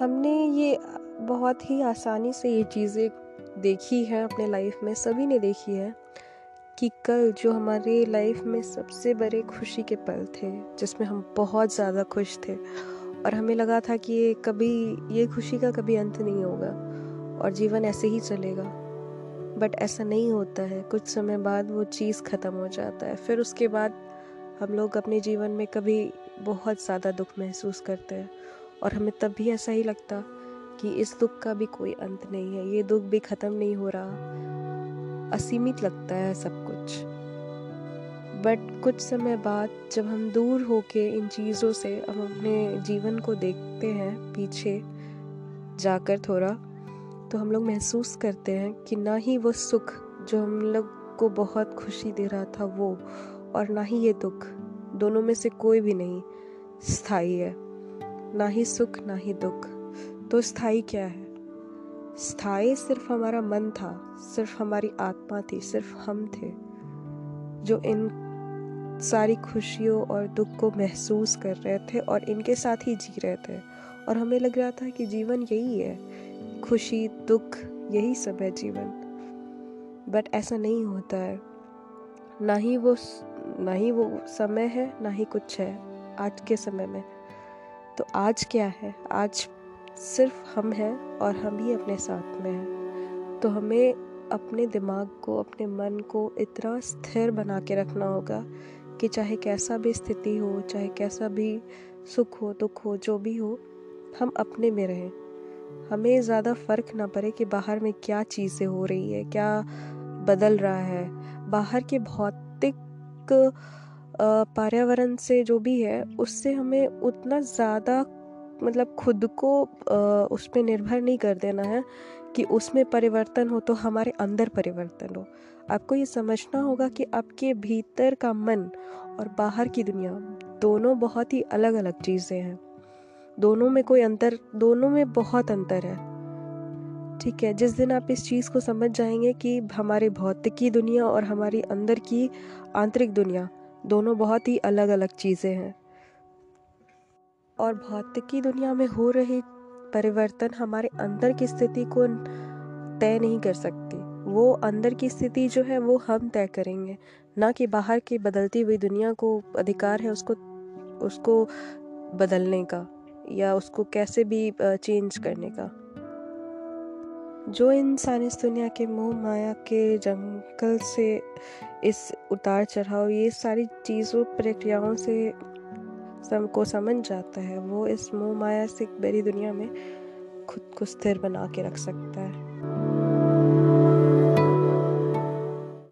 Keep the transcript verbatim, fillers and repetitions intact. हमने ये बहुत ही आसानी से ये चीज़ें देखी हैं अपने लाइफ में, सभी ने देखी है कि कल जो हमारे लाइफ में सबसे बड़े खुशी के पल थे, जिसमें हम बहुत ज़्यादा खुश थे और हमें लगा था कि ये कभी ये खुशी का कभी अंत नहीं होगा और जीवन ऐसे ही चलेगा, बट ऐसा नहीं होता है। कुछ समय बाद वो चीज़ ख़त्म हो जाता है, फिर उसके बाद हम लोग अपने जीवन में कभी बहुत ज़्यादा दुख महसूस करते हैं और हमें तब भी ऐसा ही लगता कि इस दुख का भी कोई अंत नहीं है, ये दुख भी ख़त्म नहीं हो रहा, असीमित लगता है सब कुछ। बट कुछ समय बाद जब हम दूर होके इन चीज़ों से हम अपने जीवन को देखते हैं पीछे जाकर थोड़ा, तो हम लोग महसूस करते हैं कि ना ही वो सुख जो हम लोग को बहुत खुशी दे रहा था वो, और ना ही ये दुख, दोनों में से कोई भी नहीं स्थायी है, ना ही सुख ना ही दुख। तो स्थायी क्या है? स्थायी सिर्फ हमारा मन था, सिर्फ हमारी आत्मा थी, सिर्फ हम थे जो इन सारी खुशियों और दुख को महसूस कर रहे थे और इनके साथ ही जी रहे थे और हमें लग रहा था कि जीवन यही है, खुशी दुख यही सब है जीवन। बट ऐसा नहीं होता है, ना ही वो ना ही वो समय है ना ही कुछ है आज के समय में। तो आज क्या है? आज सिर्फ हम हैं और हम ही अपने साथ में हैं। तो हमें अपने दिमाग को, अपने मन को इतना स्थिर बना के रखना होगा कि चाहे कैसा भी स्थिति हो, चाहे कैसा भी सुख हो दुख हो जो भी हो, हम अपने में रहें। हमें ज़्यादा फ़र्क ना पड़े कि बाहर में क्या चीज़ें हो रही है, क्या बदल रहा है, बाहर के भौतिक पर्यावरण से जो भी है उससे हमें उतना ज़्यादा मतलब खुद को उस पर निर्भर नहीं कर देना है कि उसमें परिवर्तन हो तो हमारे अंदर परिवर्तन हो। आपको ये समझना होगा कि आपके भीतर का मन और बाहर की दुनिया दोनों बहुत ही अलग अलग चीज़ें हैं, दोनों में कोई अंतर दोनों में बहुत अंतर है, ठीक है। जिस दिन आप इस चीज़ को समझ जाएंगे कि हमारे भौतिकी दुनिया और हमारी अंदर की आंतरिक दुनिया दोनों बहुत ही अलग अलग चीज़ें हैं और भौतिकी दुनिया में हो रहे परिवर्तन हमारे अंदर की स्थिति को तय नहीं कर सकती, वो अंदर की स्थिति जो है वो हम तय करेंगे, ना कि बाहर की बदलती हुई दुनिया को अधिकार है उसको उसको बदलने का या उसको कैसे भी चेंज करने का। जो इंसान इस दुनिया के मोह माया के जंगल से, इस उतार चढ़ाव ये सारी चीज़ों प्रक्रियाओं से सब को समझ जाता है, वो इस मोह माया से बड़ी दुनिया में खुद को स्थिर बना के रख सकता है।